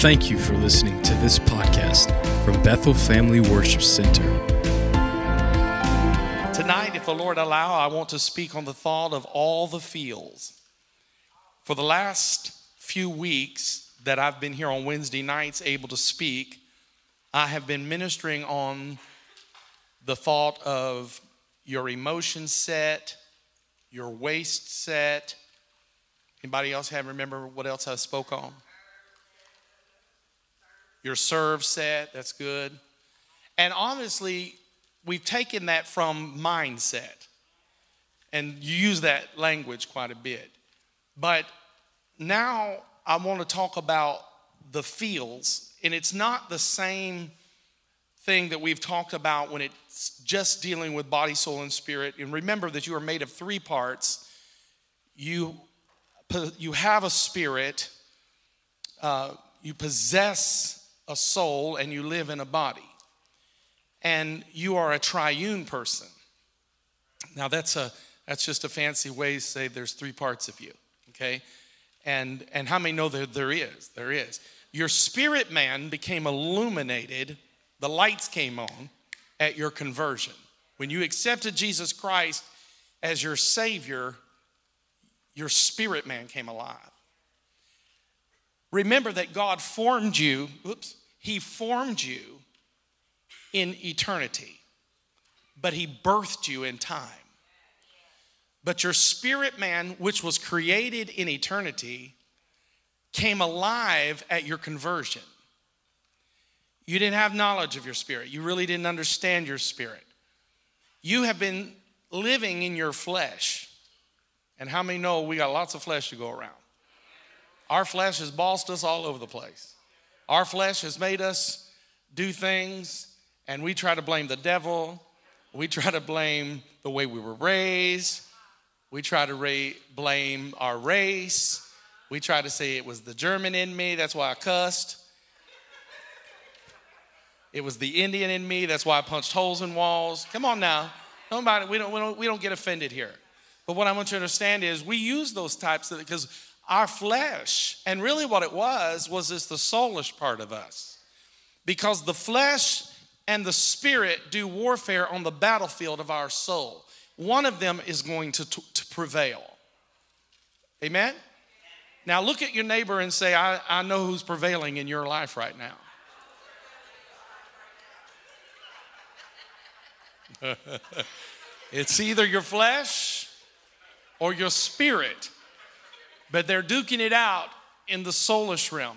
Thank you for listening to this podcast from Bethel Family Worship Center. Tonight, if the Lord allow, I want to speak on the thought of all the fields. For the last few weeks that I've been here on Wednesday nights able to speak, I have been ministering on the thought of your emotion set, your waist set. Anybody else remember what else I spoke on? Your serve set, that's good. And honestly, we've taken that from mindset. And you use that language quite a bit. But now I want to talk about the fields. And it's not the same thing that we've talked about when it's just dealing with body, soul, and spirit. And remember that you are made of three parts. You have a spirit, you possess a soul, and you live in a body, and you are a triune person. Now that's just a fancy way to say there's three parts of you, okay? And how many know that there is? Your spirit man became illuminated, the lights came on at your conversion. When you accepted Jesus Christ as your Savior, your spirit man came alive. Remember that God formed you, He formed you in eternity, but He birthed you in time. But your spirit man, which was created in eternity, came alive at your conversion. You didn't have knowledge of your spirit. You really didn't understand your spirit. You have been living in your flesh. And how many know we got lots of flesh to go around? Our flesh has bossed us all over the place. Our flesh has made us do things, and we try to blame the devil. We try to blame the way we were raised. We try to blame our race. We try to say it was the German in me, that's why I cussed. It was the Indian in me, that's why I punched holes in walls. Come on now, nobody. We don't get offended here. But what I want you to understand is we use those types of, because our flesh, and really what it was this the soulish part of us. Because the flesh and the spirit do warfare on the battlefield of our soul. One of them is going to prevail. Amen? Now look at your neighbor and say, I know who's prevailing in your life right now. It's either your flesh or your spirit. But they're duking it out in the soulish realm.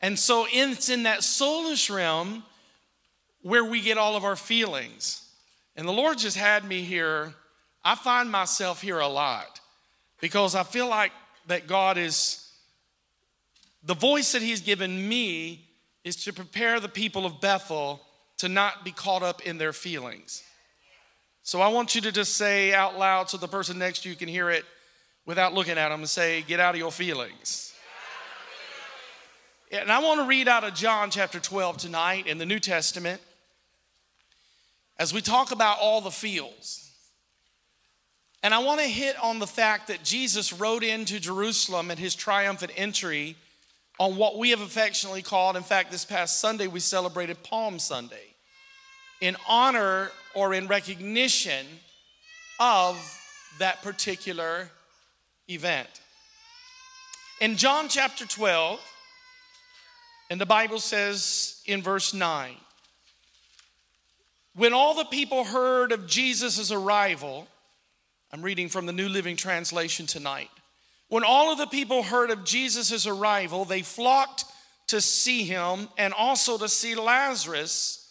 And so it's in that soulish realm where we get all of our feelings. And the Lord just had me here. I find myself here a lot because I feel like that God is, the voice that He's given me is to prepare the people of Bethel to not be caught up in their feelings. So I want you to just say out loud so the person next to you can hear it, without looking at them, and say, get out of your feelings. And I want to read out of John chapter 12 tonight in the New Testament as we talk about all the fields. And I want to hit on the fact that Jesus rode into Jerusalem at His triumphant entry on what we have affectionately called, in fact, this past Sunday we celebrated Palm Sunday, in honor or in recognition of that particular event. In John chapter 12, and the Bible says in verse 9, when all the people heard of Jesus' arrival, I'm reading from the New Living Translation tonight. When all of the people heard of Jesus' arrival, they flocked to see Him and also to see Lazarus,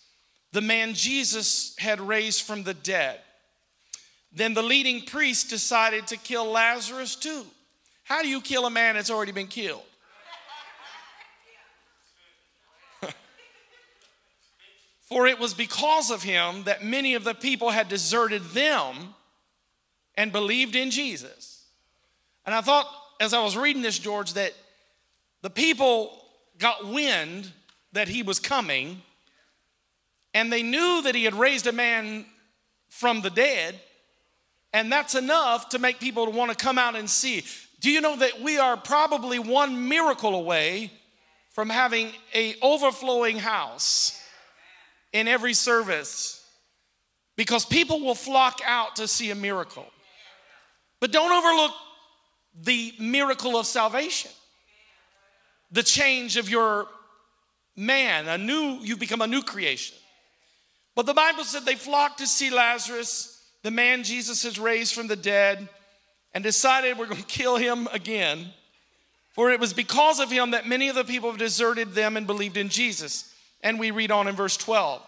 the man Jesus had raised from the dead. Then the leading priest decided to kill Lazarus too. How do you kill a man that's already been killed? For it was because of him that many of the people had deserted them and believed in Jesus. And I thought as I was reading this, George, that the people got wind that He was coming, and they knew that He had raised a man from the dead. And that's enough to make people want to come out and see. Do you know that we are probably one miracle away from having an overflowing house in every service, because people will flock out to see a miracle. But don't overlook the miracle of salvation, the change of your man, you become a new creation. But the Bible said they flocked to see Lazarus, the man Jesus has raised from the dead, and decided we're going to kill him again. For it was because of him that many of the people have deserted them and believed in Jesus. And we read on in verse 12.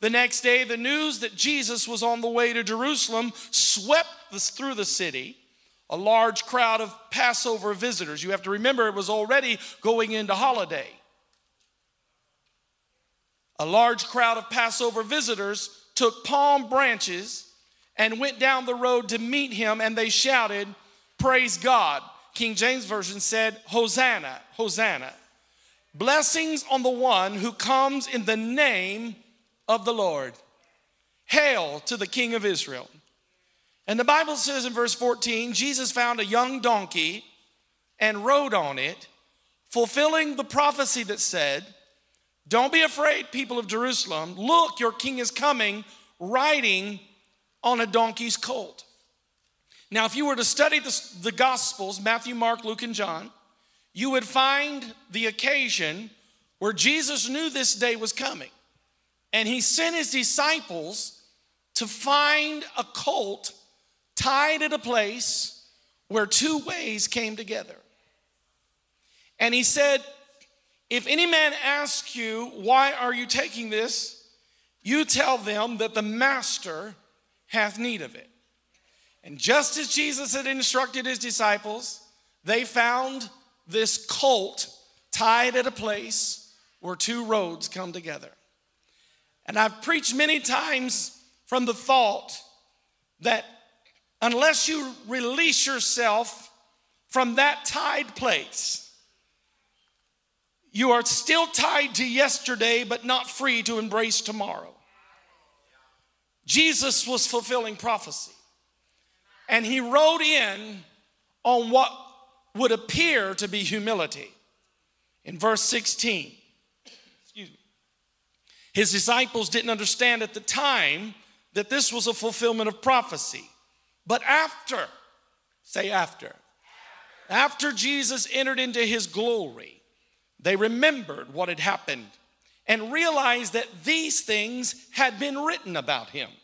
The next day, the news that Jesus was on the way to Jerusalem swept through the city. A large crowd of Passover visitors. You have to remember, it was already going into holiday. A large crowd of Passover visitors took palm branches and went down the road to meet him, and they shouted, "Praise God." King James Version said, "Hosanna, Hosanna. Blessings on the one who comes in the name of the Lord. Hail to the King of Israel." And the Bible says in verse 14, Jesus found a young donkey and rode on it, fulfilling the prophecy that said, "Don't be afraid, people of Jerusalem. Look, your king is coming, riding on a donkey's colt." Now, if you were to study the Gospels, Matthew, Mark, Luke, and John, you would find the occasion where Jesus knew this day was coming. And he sent his disciples to find a colt tied at a place where two ways came together. And he said, "If any man asks you, why are you taking this? You tell them that the master hath need of it." And just as Jesus had instructed his disciples, they found this colt tied at a place where two roads come together. And I've preached many times from the thought that unless you release yourself from that tied place, you are still tied to yesterday, but not free to embrace tomorrow. Jesus was fulfilling prophecy. And he rode in on what would appear to be humility. In verse 16, excuse me, his disciples didn't understand at the time that this was a fulfillment of prophecy. But after, say after, after Jesus entered into his glory, they remembered what had happened and realized that these things had been written about him.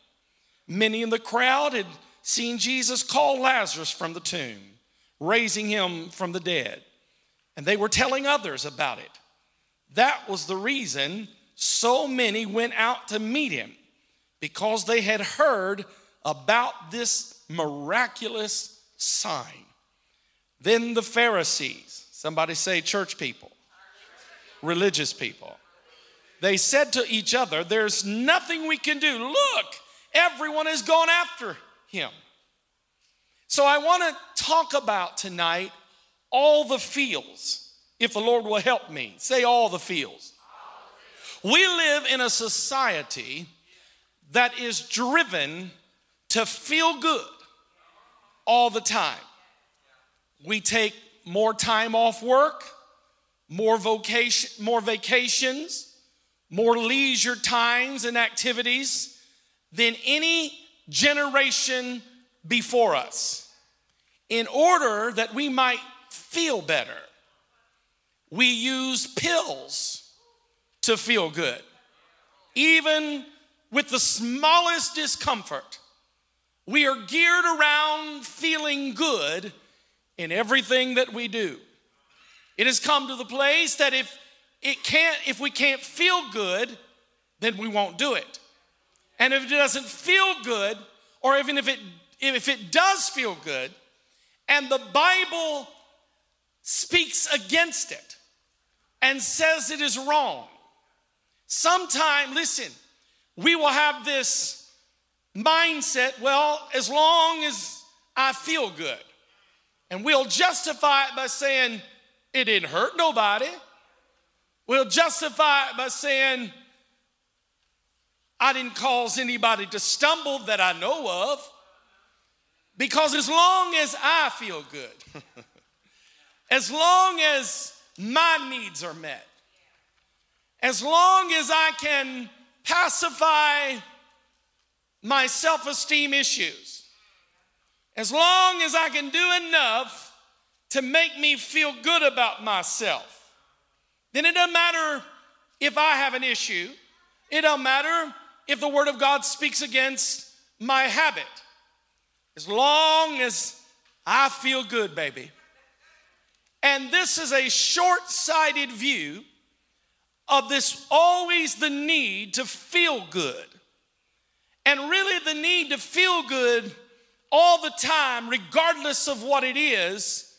Many in the crowd had seen Jesus call Lazarus from the tomb, raising him from the dead, and they were telling others about it. That was the reason so many went out to meet him, because they had heard about this miraculous sign. Then the Pharisees, somebody say church people, religious people, they said to each other, "There's nothing we can do. Look, everyone has gone after him." So I want to talk about tonight all the fields, if the Lord will help me. Say all the fields. We live in a society that is driven to feel good all the time. We take more time off work, more vacations, more leisure times and activities than any generation before us, in order that we might feel better. We use pills to feel good. Even with the smallest discomfort, we are geared around feeling good in everything that we do. It has come to the place that if we can't feel good, then we won't do it. And if it doesn't feel good, or even if it does feel good, and the Bible speaks against it and says it is wrong. Sometime, listen, we will have this mindset, well, as long as I feel good. And we'll justify it by saying, "It didn't hurt nobody." We'll justify it by saying, "I didn't cause anybody to stumble that I know of." Because as long as I feel good, as long as my needs are met, As long as I can pacify my self-esteem issues, as long as I can do enough to make me feel good about myself, then it doesn't matter if I have an issue. It doesn't matter if the Word of God speaks against my habit. As long as I feel good, baby. And this is a short-sighted view of this, always the need to feel good. And really the need to feel good all the time, regardless of what it is,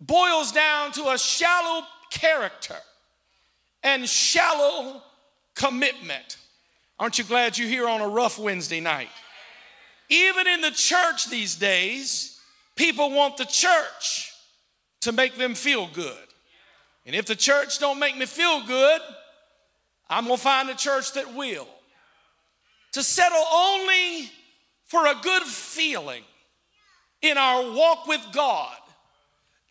boils down to a shallow character and shallow commitment. Aren't you glad you're here on a rough Wednesday night? Even in the church these days, people want the church to make them feel good. And if the church don't make me feel good, I'm going to find a church that will. To settle only for a good feeling in our walk with God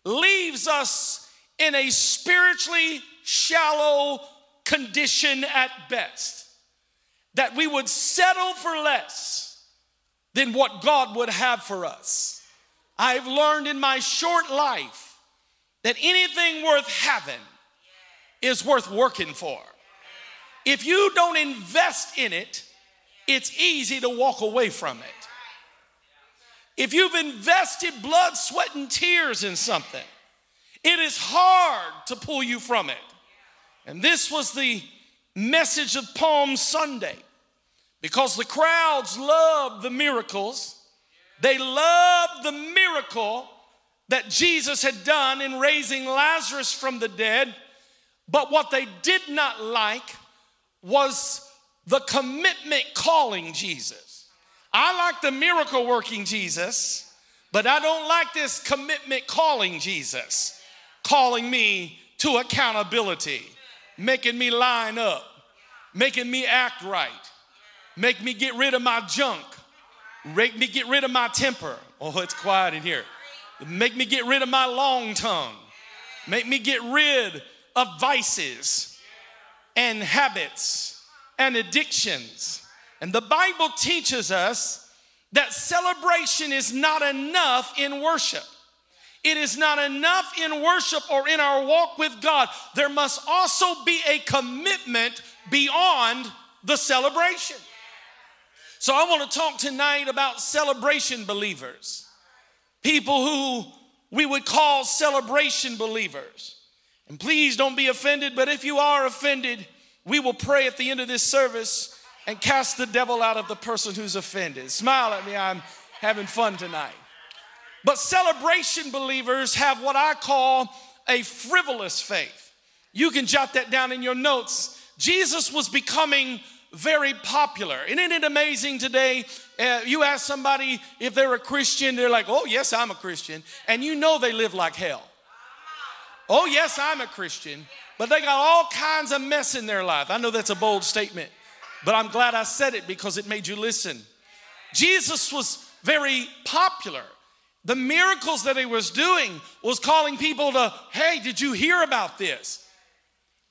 leaves us in a spiritually shallow condition at best, that we would settle for less than what God would have for us. I've learned in my short life that anything worth having is worth working for. If you don't invest in it, it's easy to walk away from it. If you've invested blood, sweat, and tears in something, it is hard to pull you from it. And this was the message of Palm Sunday. Because the crowds loved the miracles. They loved the miracle that Jesus had done in raising Lazarus from the dead, but what they did not like was the commitment calling Jesus. I like the miracle working Jesus, but I don't like this commitment calling Jesus, calling me to accountability, making me line up, making me act right, make me get rid of my junk, make me get rid of my temper. Oh, it's quiet in here. Make me get rid of my long tongue. Make me get rid of vices and habits and addictions. And the Bible teaches us that celebration is not enough in worship. It is not enough in worship or in our walk with God. There must also be a commitment beyond the celebration. So I want to talk tonight about celebration believers. People who we would call celebration believers. And please don't be offended, but if you are offended, we will pray at the end of this service and cast the devil out of the person who's offended. Smile at me, I'm having fun tonight. But celebration believers have what I call a frivolous faith. You can jot that down in your notes. Jesus was becoming very popular. And isn't it amazing today? You ask somebody if they're a Christian, they're like, oh, yes, I'm a Christian. And you know they live like hell. Oh, yes, I'm a Christian. But they got all kinds of mess in their life. I know that's a bold statement, but I'm glad I said it because it made you listen. Jesus was very popular. The miracles that he was doing was calling people to, hey, did you hear about this?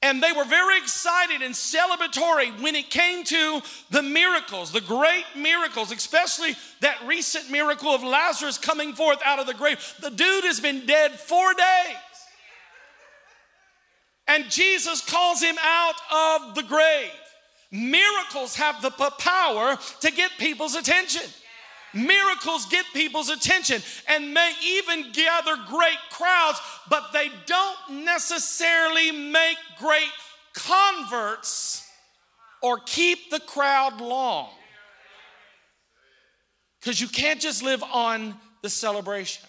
And they were very excited and celebratory when it came to the miracles, the great miracles, especially that recent miracle of Lazarus coming forth out of the grave. The dude has been dead 4 days. And Jesus calls him out of the grave. Miracles have the power to get people's attention. Miracles get people's attention and may even gather great crowds, but they don't necessarily make great converts or keep the crowd long. Because you can't just live on the celebration.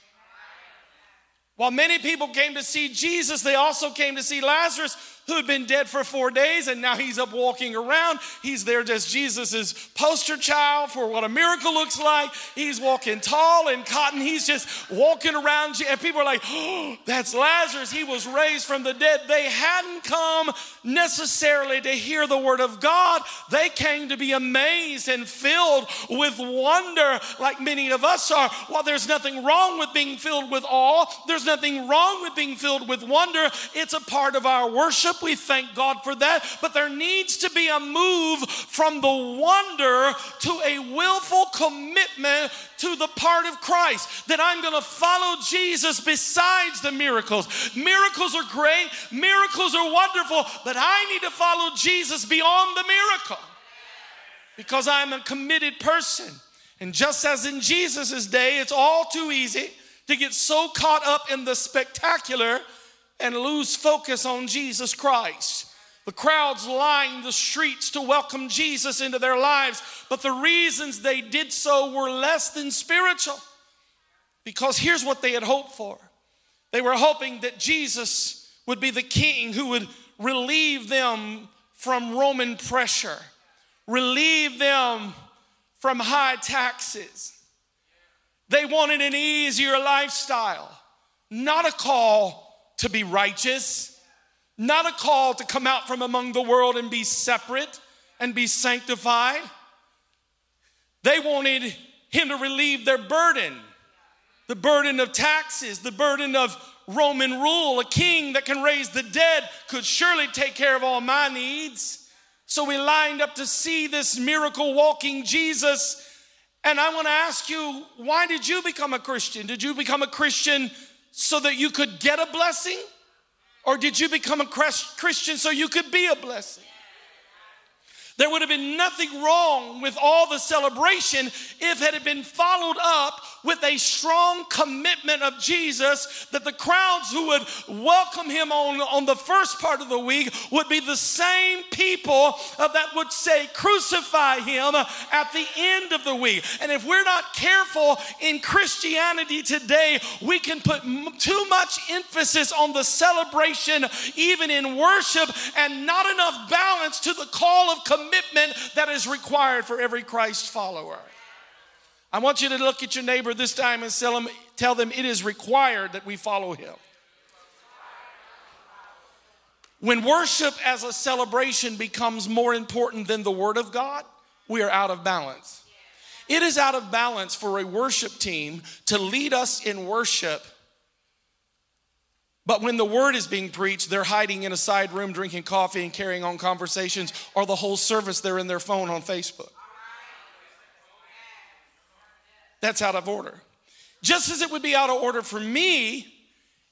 While many people came to see Jesus, they also came to see Lazarus, who had been dead for 4 days, and now he's up walking around. He's there as Jesus's poster child for what a miracle looks like. He's walking tall and cotton. He's just walking around, and people are like, oh, that's Lazarus. He was raised from the dead. They hadn't come necessarily to hear the word of God. They came to be amazed and filled with wonder, like many of us are. While there's nothing wrong with being filled with awe, there's There's nothing wrong with being filled with wonder. It's a part of our worship. We thank God for that. But there needs to be a move from the wonder to a willful commitment to the part of Christ, that I'm going to follow Jesus besides the miracles. Miracles are great. Miracles are wonderful. But I need to follow Jesus beyond the miracle, because I'm a committed person. And just as in Jesus' day, it's all too easy to get so caught up in the spectacular and lose focus on Jesus Christ. The crowds lined the streets to welcome Jesus into their lives, but the reasons they did so were less than spiritual, because here's what they had hoped for. They were hoping that Jesus would be the king who would relieve them from Roman pressure, relieve them from high taxes. They wanted an easier lifestyle, not a call to be righteous, not a call to come out from among the world and be separate and be sanctified. They wanted him to relieve their burden, the burden of taxes, the burden of Roman rule. A king that can raise the dead could surely take care of all my needs. So we lined up to see this miracle walking Jesus. And I want to ask you, why did you become a Christian? Did you become a Christian so that you could get a blessing? Or did you become a Christian so you could be a blessing? There would have been nothing wrong with all the celebration if it had been followed up with a strong commitment of Jesus, that the crowds who would welcome him on the first part of the week would be the same people that would say, crucify him, at the end of the week. And if we're not careful in Christianity today, we can put too much emphasis on the celebration, even in worship, and not enough balance to the call of commitment that is required for every Christ follower. I want you to look at your neighbor this time and tell them it is required that we follow him. When worship as a celebration becomes more important than the Word of God, we are out of balance. It is out of balance for a worship team to lead us in worship, but when the word is being preached, they're hiding in a side room drinking coffee and carrying on conversations, or the whole service they're in their phone on Facebook. That's out of order. Just as it would be out of order for me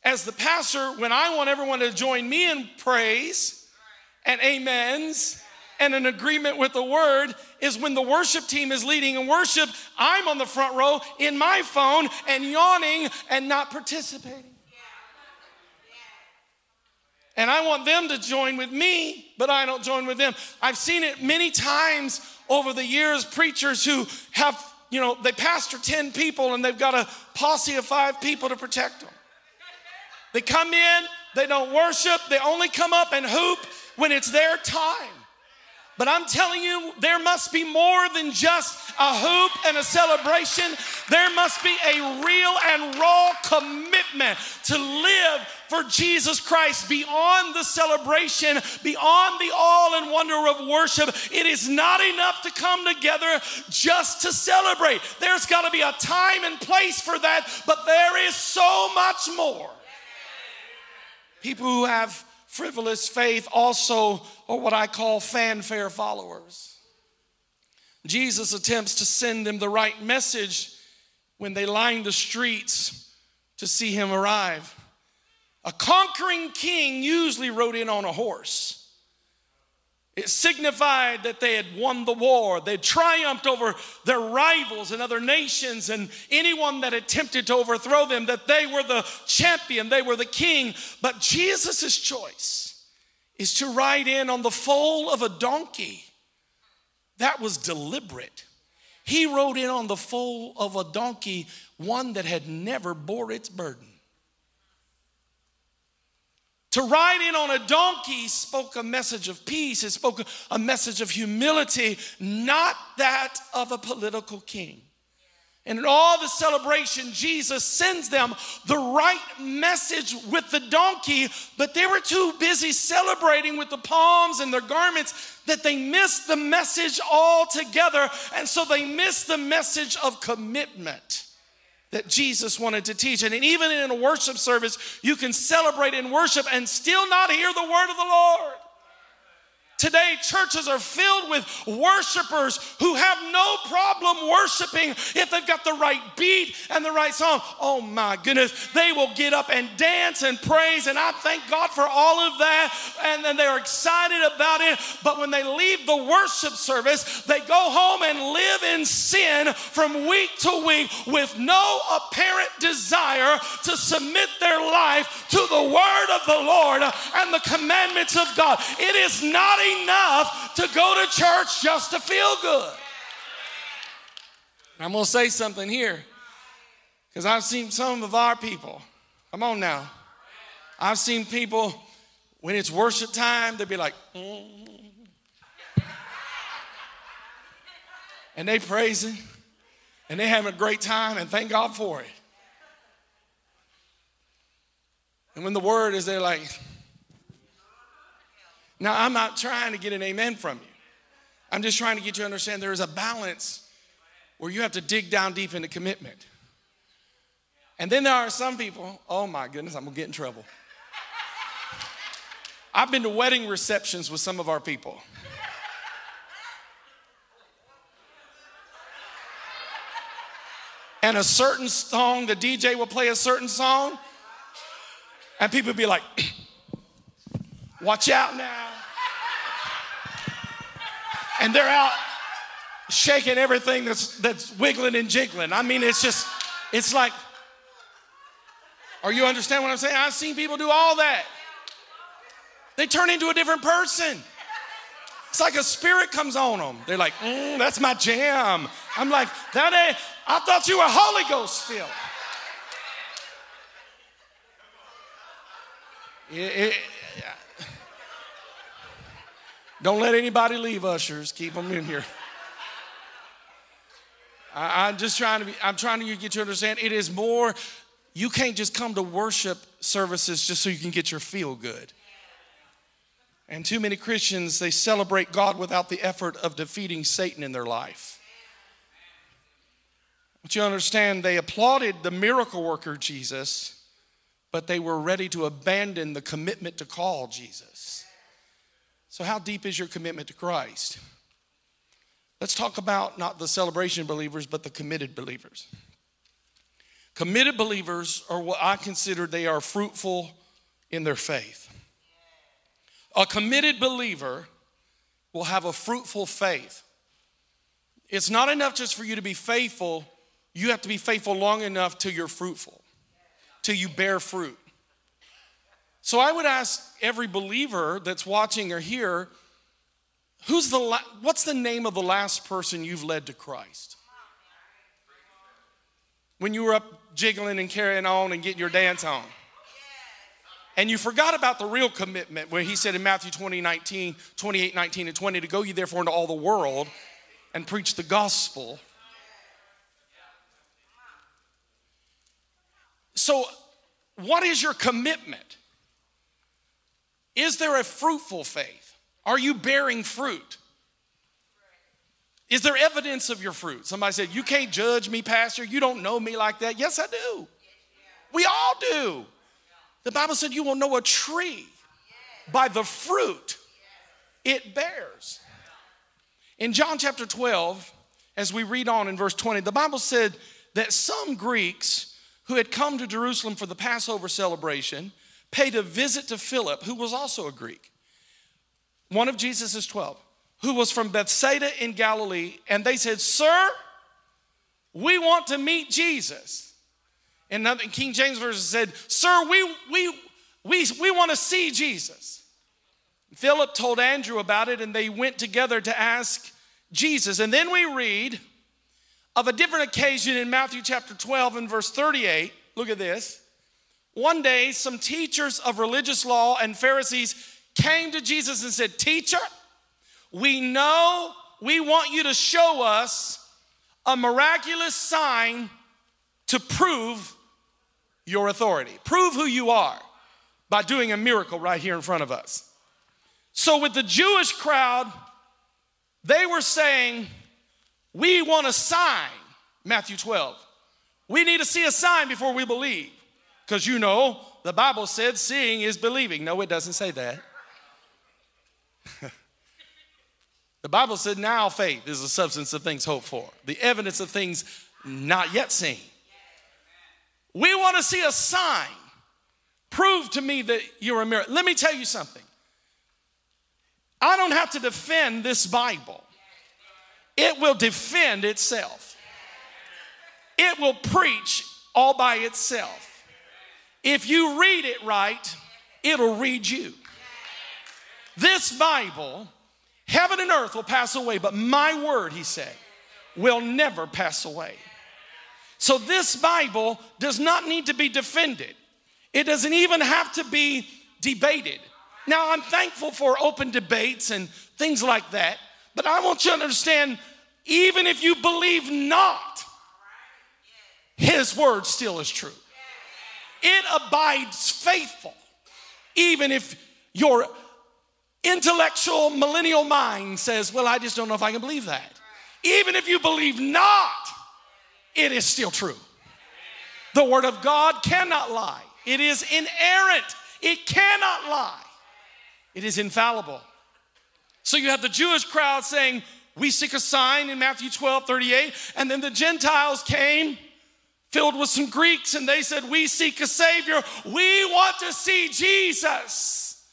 as the pastor when I want everyone to join me in praise and amens and an agreement with the word, is when the worship team is leading in worship, I'm on the front row in my phone and yawning and not participating. And I want them to join with me, but I don't join with them. I've seen it many times over the years, preachers who have, they pastor 10 people and they've got a posse of 5 people to protect them. They come in, they don't worship, they only come up and hoop when it's their time. But I'm telling you, there must be more than just a hoop and a celebration. There must be a real and raw commitment to live for Jesus Christ beyond the celebration, beyond the awe and wonder of worship. It is not enough to come together just to celebrate. There's got to be a time and place for that, but there is so much more. People who have frivolous faith also are what I call fanfare followers. Jesus attempts to send them the right message when they line the streets to see him arrive. A conquering king usually rode in on a horse. It signified that they had won the war. They triumphed over their rivals and other nations and anyone that attempted to overthrow them, that they were the champion, they were the king. But Jesus' choice is to ride in on the foal of a donkey. That was deliberate. He rode in on the foal of a donkey, one that had never bore its burden. To ride in on a donkey spoke a message of peace. It spoke a message of humility, not that of a political king. And in all the celebration, Jesus sends them the right message with the donkey, but they were too busy celebrating with the palms and their garments that they missed the message altogether. And so they missed the message of commitment. that Jesus wanted to teach. And even in a worship service, you can celebrate and worship and still not hear the word of the Lord. Today, churches are filled with worshipers who have no problem worshiping if they've got the right beat and the right song. Oh my goodness, they will get up and dance and praise, and I thank God for all of that, and then they're excited about it. But when they leave the worship service, they go home and live in sin from week to week with no apparent desire to submit their life to the word of the Lord and the commandments of God. It is not enough to go to church just to feel good. And I'm going to say something here, because I've seen some of our people. Come on now. I've seen people, when it's worship time, they'll be like, and they praising, and they having a great time, and thank God for it. And when the word is, they're like, now, I'm not trying to get an amen from you. I'm just trying to get you to understand there is a balance where you have to dig down deep into commitment. And then there are some people, oh my goodness, I'm gonna get in trouble. I've been to wedding receptions with some of our people. And a certain song, the DJ will play a certain song, and people will be like, watch out now. And they're out shaking everything that's wiggling and jiggling. I mean, it's like, are you understand what I'm saying? I've seen people do all that. They turn into a different person. It's like a spirit comes on them. They're like, that's my jam. I'm like, that ain't, I thought you were Holy Ghost filled. Don't let anybody leave, ushers. Keep them in here. I'm trying to get you to understand. It is more, you can't just come to worship services just so you can get your feel good. And too many Christians, they celebrate God without the effort of defeating Satan in their life. But you understand, they applauded the miracle worker Jesus, but they were ready to abandon the commitment to call Jesus. So how deep is your commitment to Christ? Let's talk about not the celebration believers, but the committed believers. Committed believers are what I consider they are fruitful in their faith. A committed believer will have a fruitful faith. It's not enough just for you to be faithful. You have to be faithful long enough till you're fruitful, till you bear fruit. So I would ask every believer that's watching or here, what's the name of the last person you've led to Christ? When you were up jiggling and carrying on and getting your dance on. And you forgot about the real commitment where he said in Matthew 28, 19 and 20, to go ye therefore into all the world and preach the gospel. So what is your commitment? Is there a fruitful faith? Are you bearing fruit? Is there evidence of your fruit? Somebody said, you can't judge me, Pastor. You don't know me like that. Yes, I do. We all do. The Bible said you will know a tree by the fruit it bears. In John chapter 12, as we read on in verse 20, the Bible said that some Greeks who had come to Jerusalem for the Passover celebration paid a visit to Philip, who was also a Greek, one of Jesus' 12, who was from Bethsaida in Galilee, and they said, sir, we want to meet Jesus. And King James Version said, sir, we want to see Jesus. Philip told Andrew about it, and they went together to ask Jesus. And then we read of a different occasion in Matthew chapter 12 and verse 38. Look at this. One day, some teachers of religious law and Pharisees came to Jesus and said, teacher, we want you to show us a miraculous sign to prove your authority. Prove who you are by doing a miracle right here in front of us. So with the Jewish crowd, they were saying, we want a sign, Matthew 12. We need to see a sign before we believe. Because you know, the Bible said seeing is believing. No, it doesn't say that. The Bible said now faith is the substance of things hoped for, the evidence of things not yet seen. We want to see a sign. Prove to me that you're a miracle. Let me tell you something. I don't have to defend this Bible. It will defend itself. It will preach all by itself. If you read it right, it'll read you. This Bible, heaven and earth will pass away, but my word, he said, will never pass away. So this Bible does not need to be defended. It doesn't even have to be debated. Now, I'm thankful for open debates and things like that, but I want you to understand, even if you believe not, his word still is true. It abides faithful, even if your intellectual millennial mind says, well, I just don't know if I can believe that. Even if you believe not, it is still true. The word of God cannot lie. It is inerrant. It cannot lie. It is infallible. So you have the Jewish crowd saying, we seek a sign in Matthew 12:38, and then the Gentiles came, filled with some Greeks, and they said, we seek a Savior. We want to see Jesus.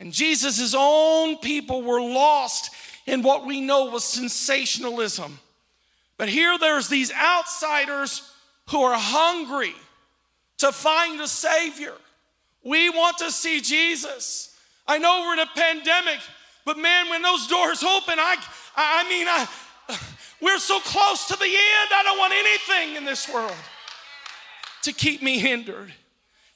And Jesus' own people were lost in what we know was sensationalism. But here there's these outsiders who are hungry to find a Savior. We want to see Jesus. I know we're in a pandemic, but man, when those doors open, we're so close to the end. I don't want anything in this world to keep me hindered.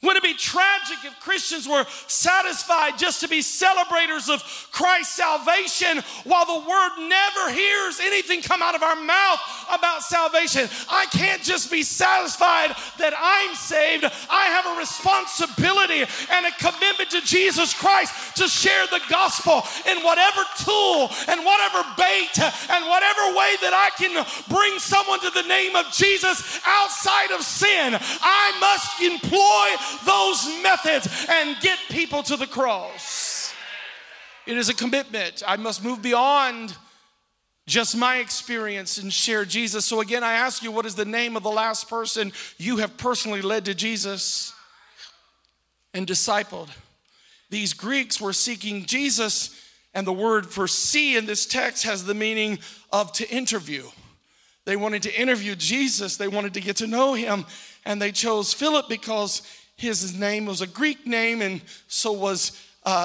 Wouldn't it be tragic if Christians were satisfied just to be celebrators of Christ's salvation while the word never hears anything come out of our mouth about salvation? I can't just be satisfied that I'm saved. I have a responsibility and a commitment to Jesus Christ to share the gospel in whatever tool and whatever bait and whatever way that I can bring someone to the name of Jesus outside of sin. I must employ those methods and get people to the cross. It is a commitment. I must move beyond just my experience and share Jesus. So again, I ask you, what is the name of the last person you have personally led to Jesus and discipled? These Greeks were seeking Jesus, and the word for see in this text has the meaning of to interview. They wanted to interview Jesus. They wanted to get to know him, and they chose Philip because his name was a Greek name, and so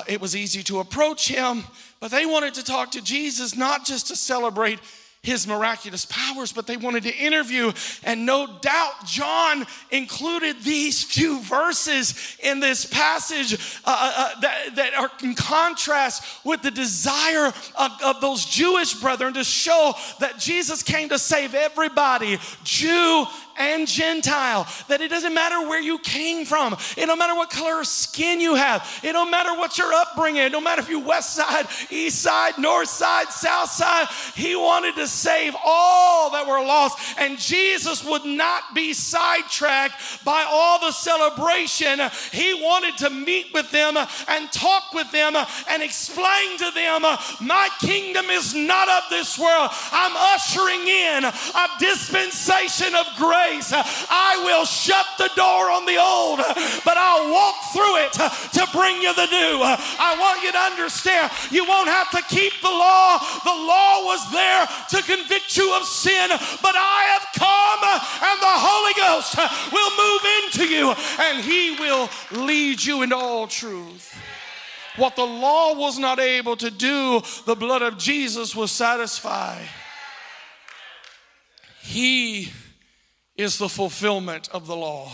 it was easy to approach him. But they wanted to talk to Jesus, not just to celebrate his miraculous powers, but they wanted to interview. And no doubt John included these few verses in this passage that are in contrast with the desire of those Jewish brethren to show that Jesus came to save everybody, Jew and Gentile, that it doesn't matter where you came from. It don't matter what color of skin you have. It don't matter what your upbringing. It don't matter if you're west side, east side, north side, south side. He wanted to save all that were lost. And Jesus would not be sidetracked by all the celebration. He wanted to meet with them and talk with them and explain to them, my kingdom is not of this world. I'm ushering in a dispensation of grace. I will shut the door on the old, but I'll walk through it to bring you the new. I want you to understand, you won't have to keep the law. The law was there to convict you of sin, but I have come, and the Holy Ghost will move into you, and he will lead you into all truth. What the law was not able to do, the blood of Jesus will satisfy. He is the fulfillment of the law.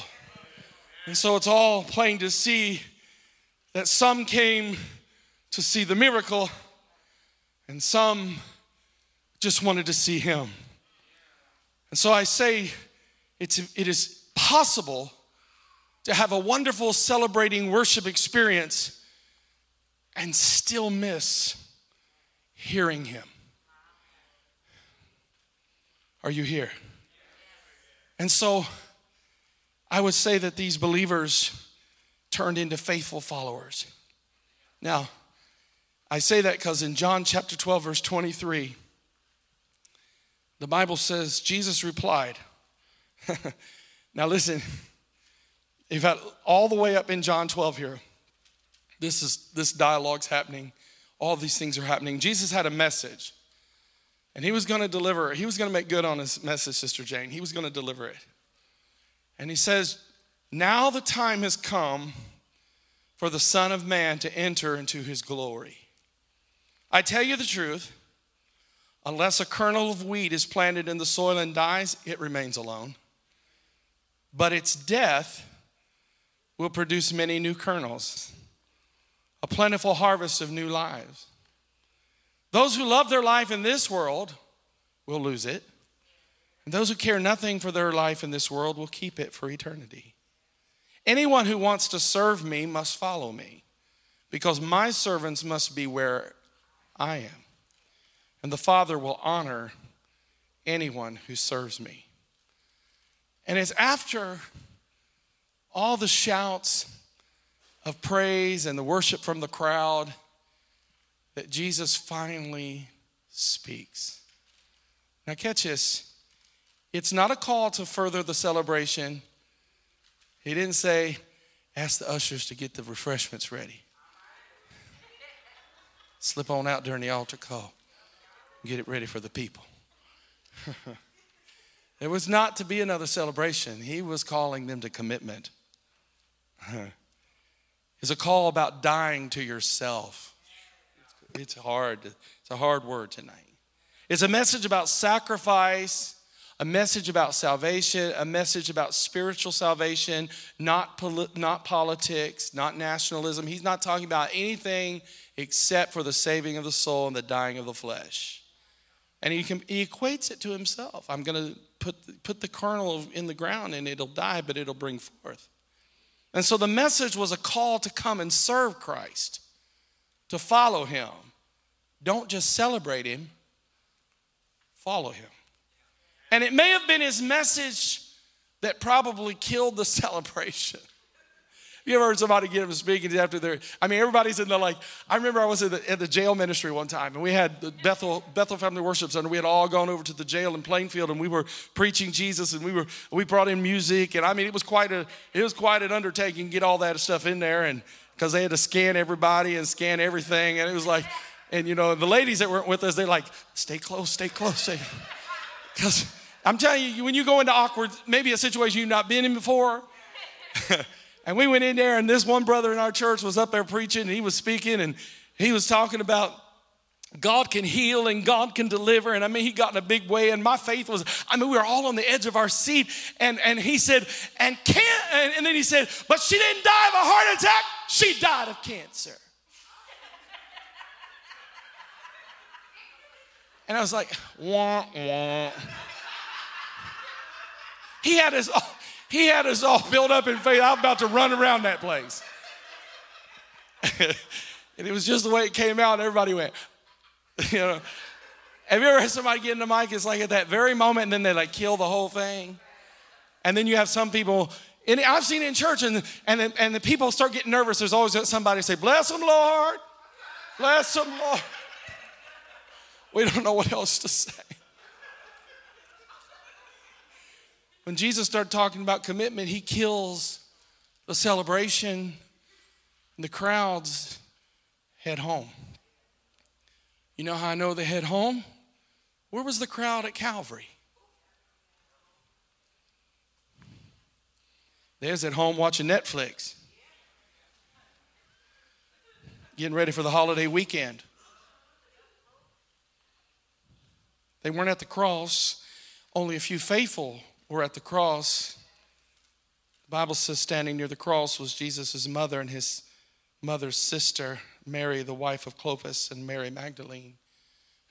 And so it's all plain to see that some came to see the miracle and some just wanted to see him. And so I say it is possible to have a wonderful celebrating worship experience and still miss hearing him. Are you here? And so I would say that these believers turned into faithful followers. Now, I say that because in John chapter 12, verse 23, the Bible says, Jesus replied. Now listen, you've had all the way up in John 12 here. This dialogue's happening. All these things are happening. Jesus had a message, and he was going to deliver it. He was going to make good on his message, Sister Jane. He was going to deliver it. And he says, now the time has come for the Son of Man to enter into his glory. I tell you the truth, unless a kernel of wheat is planted in the soil and dies, it remains alone. But its death will produce many new kernels, a plentiful harvest of new lives. Those who love their life in this world will lose it. And those who care nothing for their life in this world will keep it for eternity. Anyone who wants to serve me must follow me, because my servants must be where I am. And the Father will honor anyone who serves me. And it's after all the shouts of praise and the worship from the crowd that Jesus finally speaks. Now catch this. It's not a call to further the celebration. He didn't say, ask the ushers to get the refreshments ready. Slip on out during the altar call. Get it ready for the people. It was not to be another celebration. He was calling them to commitment. It's a call about dying to yourself. It's hard. It's a hard word tonight. It's a message about sacrifice, a message about salvation, a message about spiritual salvation, not politics, not nationalism. He's not talking about anything except for the saving of the soul and the dying of the flesh. And he equates it to himself. I'm going to put the kernel in the ground and it'll die, but it'll bring forth. And so the message was a call to come and serve Christ, to follow him. Don't just celebrate him, follow him. And it may have been his message that probably killed the celebration. You ever heard somebody get up and speak and after they're, I mean, everybody's in there like, I remember I was at the jail ministry one time, and we had the Bethel Family Worship Center. We had all gone over to the jail in Plainfield, and we were preaching Jesus, and we brought in music, and I mean, it was quite an undertaking to get all that stuff in there, and because they had to scan everybody and scan everything, and it was like, and you know, the ladies that weren't with us, they're like, stay close, because I'm telling you, when you go into awkward, maybe a situation you've not been in before. And we went in there, and this one brother in our church was up there preaching, and he was speaking, and he was talking about God can heal and God can deliver. And I mean, he got in a big way, and my faith was, I mean, we were all on the edge of our seat. And he said, and then he said, but she didn't die of a heart attack. She died of cancer. And I was like, wah, wah. He had us all built up in faith. I'm about to run around that place. And it was just the way it came out, and everybody went, you know. Have you ever heard somebody get in the mic? It's like at that very moment, and then they like kill the whole thing. And then you have some people, and I've seen it in church, and the people start getting nervous. There's always somebody say, bless them, Lord. Bless them, Lord. We don't know what else to say. When Jesus started talking about commitment, he kills the celebration, and the crowds head home. You know how I know they head home? Where was the crowd at Calvary? They was at home watching Netflix, getting ready for the holiday weekend. They weren't at the cross. Only a few faithful were at the cross. The Bible says standing near the cross was Jesus' mother and his mother's sister, Mary, the wife of Clopas, and Mary Magdalene.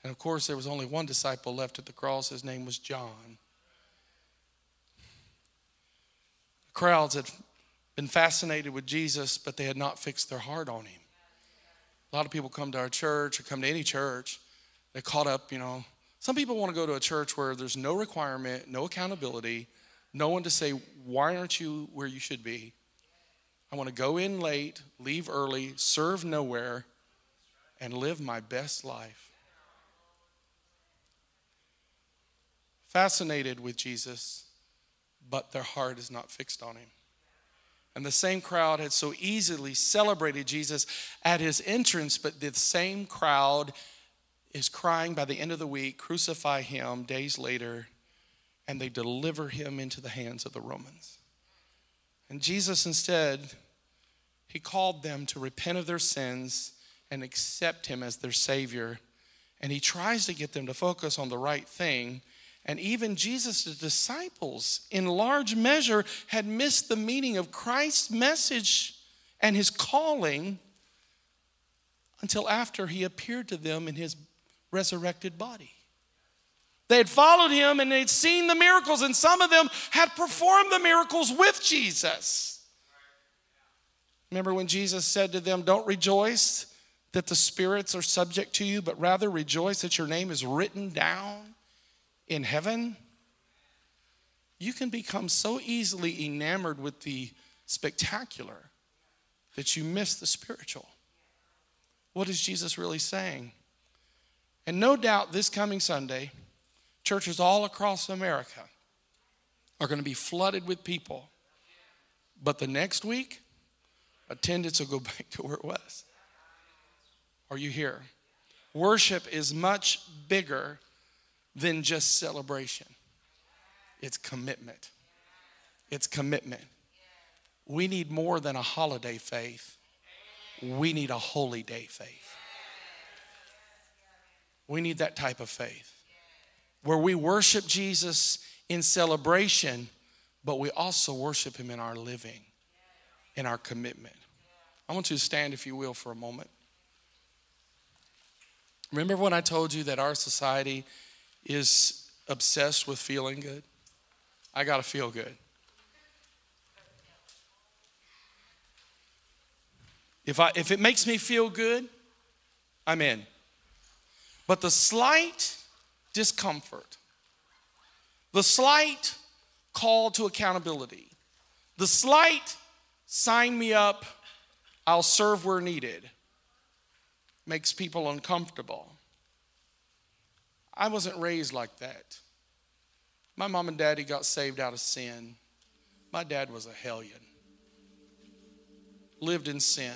And of course, there was only one disciple left at the cross. His name was John. The crowds had been fascinated with Jesus, but they had not fixed their heart on him. A lot of people come to our church or come to any church. They're caught up, you know. Some people want to go to a church where there's no requirement, no accountability, no one to say, why aren't you where you should be? I want to go in late, leave early, serve nowhere, and live my best life. Fascinated with Jesus, but their heart is not fixed on him. And the same crowd had so easily celebrated Jesus at his entrance, but the same crowd is crying by the end of the week, crucify him days later, and they deliver him into the hands of the Romans. And Jesus instead, he called them to repent of their sins and accept him as their Savior. And he tries to get them to focus on the right thing. And even Jesus' disciples, in large measure, had missed the meaning of Christ's message and his calling until after he appeared to them in his resurrected body. They had followed him and they'd seen the miracles, and some of them had performed the miracles with Jesus. Remember when Jesus said to them, don't rejoice that the spirits are subject to you, but rather rejoice that your name is written down in heaven. You can become so easily enamored with the spectacular that you miss the spiritual. What is Jesus really saying? And no doubt this coming Sunday, churches all across America are going to be flooded with people. But the next week, attendance will go back to where it was. Are you here? Worship is much bigger than just celebration. It's commitment. It's commitment. We need more than a holiday faith. We need a holy day faith. We need that type of faith where we worship Jesus in celebration, but we also worship him in our living, in our commitment. I want you to stand, if you will, for a moment. Remember when I told you that our society is obsessed with feeling good? I got to feel good. If it makes me feel good, I'm in. But the slight discomfort, the slight call to accountability, the slight sign me up, I'll serve where needed, makes people uncomfortable. I wasn't raised like that. My mom and daddy got saved out of sin. My dad was a hellion. Lived in sin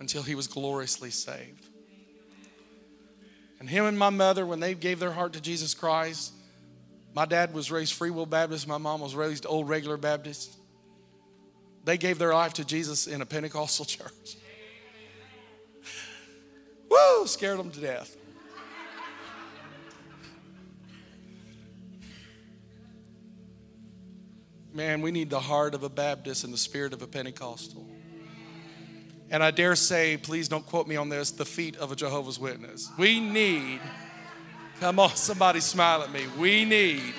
until he was gloriously saved. And him and my mother, when they gave their heart to Jesus Christ, my dad was raised Free Will Baptist. My mom was raised Old Regular Baptist. They gave their life to Jesus in a Pentecostal church. Woo! Scared them to death. Man, we need the heart of a Baptist and the spirit of a Pentecostal. And I dare say, please don't quote me on this, the feet of a Jehovah's Witness. We need, come on, somebody smile at me. We need.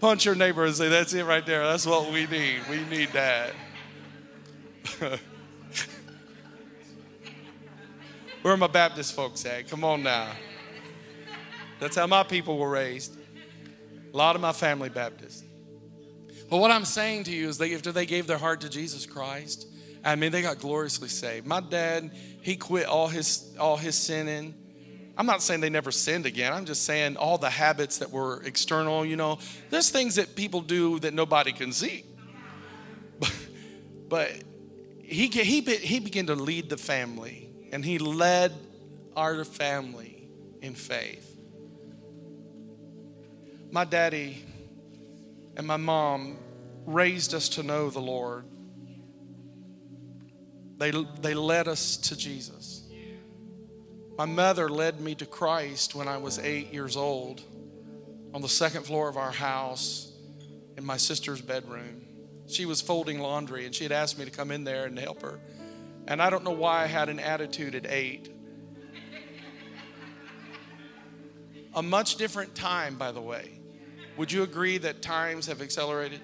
Punch your neighbor and say, that's it right there. That's what we need. We need that. Where are my Baptist folks at? Come on now. That's how my people were raised. A lot of my family Baptist. But what I'm saying to you is after they gave their heart to Jesus Christ, I mean, they got gloriously saved. My dad, he quit all his sinning. I'm not saying they never sinned again. I'm just saying all the habits that were external, you know. There's things that people do that nobody can see. But he began to lead the family, and he led our family in faith. My daddy and my mom raised us to know the Lord. They led us to Jesus. My mother led me to Christ when I was 8 years old on the second floor of our house in my sister's bedroom. She was folding laundry, and she had asked me to come in there and help her. And I don't know why I had an attitude at 8. A much different time, by the way. Would you agree that times have accelerated?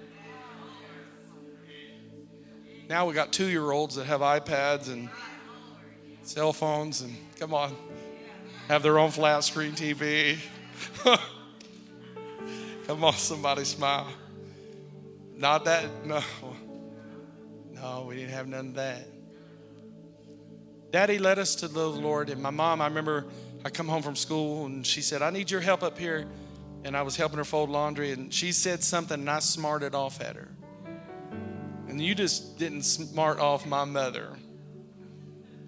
Now we got 2-year-olds that have iPads and cell phones and, come on, have their own flat screen TV. Come on, somebody smile. Not that, no. No, we didn't have none of that. Daddy led us to the Lord. And my mom, I remember I come home from school and she said, I need your help up here. And I was helping her fold laundry and she said something and I smarted off at her. And you just didn't smart off my mother.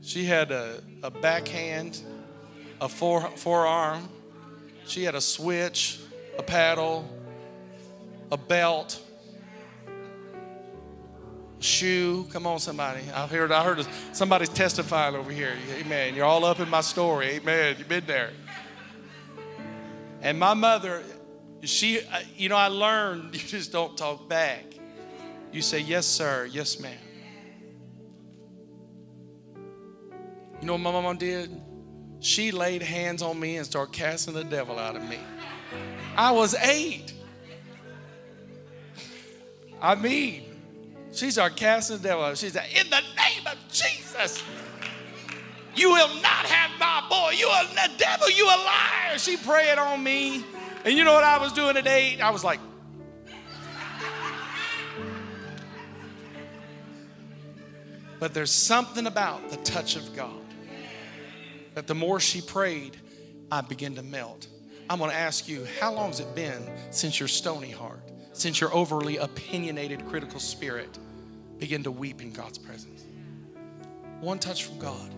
She had a backhand, a forearm. She had a switch, a paddle, a belt, a shoe. Come on, somebody. I heard somebody's testifying over here. Amen. You're all up in my story. Amen. You've been there. And my mother, she, you know, I learned you just don't talk back. You say, yes, sir. Yes, ma'am. You know what my mama did? She laid hands on me and started casting the devil out of me. I was 8. I mean, she started casting the devil out of me. She said, in the name of Jesus, you will not have my boy. You are the devil. You a liar. She prayed on me. And you know what I was doing at 8? I was like, but there's something about the touch of God that the more she prayed, I began to melt. I'm going to ask you, how long has it been since your stony heart, since your overly opinionated, critical spirit began to weep in God's presence? One touch from God.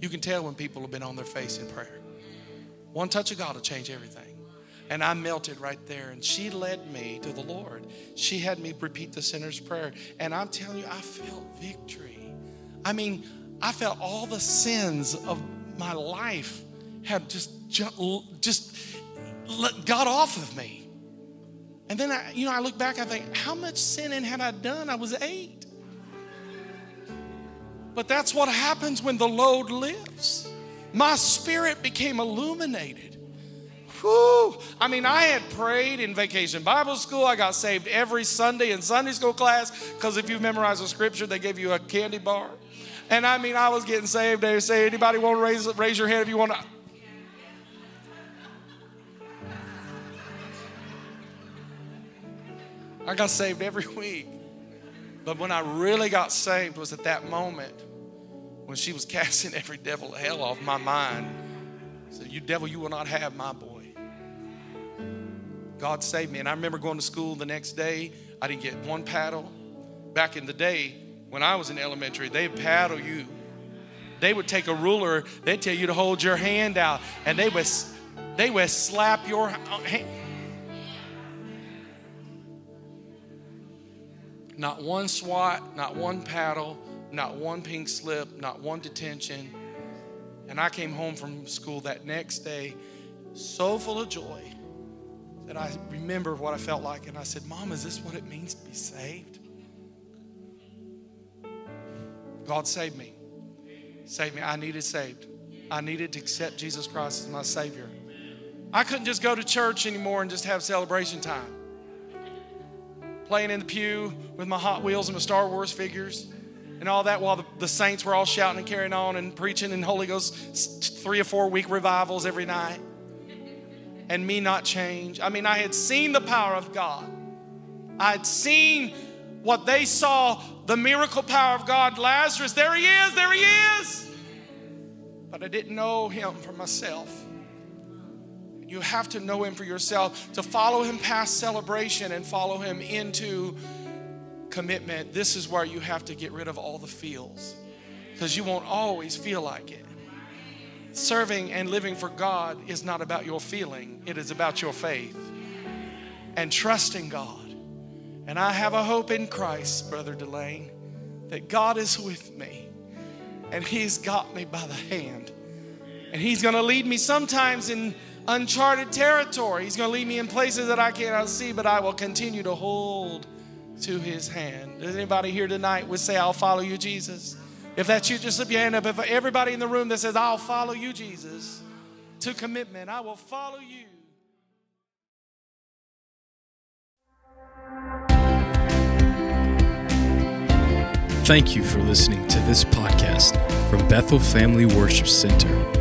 You can tell when people have been on their face in prayer. One touch of God will change everything. And I melted right there. And she led me to the Lord. She had me repeat the sinner's prayer. And I'm telling you, I felt victory. I mean, I felt all the sins of my life have just got off of me. And then, I look back, I think, how much sinning had I done? I was 8. But that's what happens when the load lifts. My spirit became illuminated. Whew. I mean, I had prayed in Vacation Bible School. I got saved every Sunday in Sunday school class because if you memorize the scripture, they gave you a candy bar. And I mean, I was getting saved. They would say, anybody want to raise your hand if you want to? I got saved every week. But when I really got saved was at that moment when she was casting every devil of hell off my mind. I said, you devil, you will not have my boy. God saved me. And I remember going to school the next day. I didn't get one paddle. Back in the day, when I was in elementary, they'd paddle you. They would take a ruler. They'd tell you to hold your hand out. And they would slap your hand. Not one swat, not one paddle, not one pink slip, not one detention. And I came home from school that next day so full of joy. And I remember what I felt like, and I said, Mom, is this what it means to be saved? God saved me. Saved me. I needed saved. I needed to accept Jesus Christ as my Savior. I couldn't just go to church anymore and just have celebration time. Playing in the pew with my Hot Wheels and my Star Wars figures and all that while the saints were all shouting and carrying on and preaching in Holy Ghost 3 or 4 week revivals every night. And me not change. I mean, I had seen the power of God. I had seen what they saw, the miracle power of God. Lazarus, there he is, there he is. But I didn't know him for myself. You have to know him for yourself to follow him past celebration and follow him into commitment. This is where you have to get rid of all the feels because you won't always feel like it. Serving and living for God is not about your feeling. It is about your faith and trusting God. And I have a hope in Christ, Brother Delane, that God is with me. And he's got me by the hand. And he's going to lead me sometimes in uncharted territory. He's going to lead me in places that I cannot see, but I will continue to hold to his hand. Does anybody here tonight would say, I'll follow you, Jesus? If that's you, just slip your hand up. If everybody in the room that says, I'll follow you, Jesus, to commitment, I will follow you. Thank you for listening to this podcast from Bethel Family Worship Center.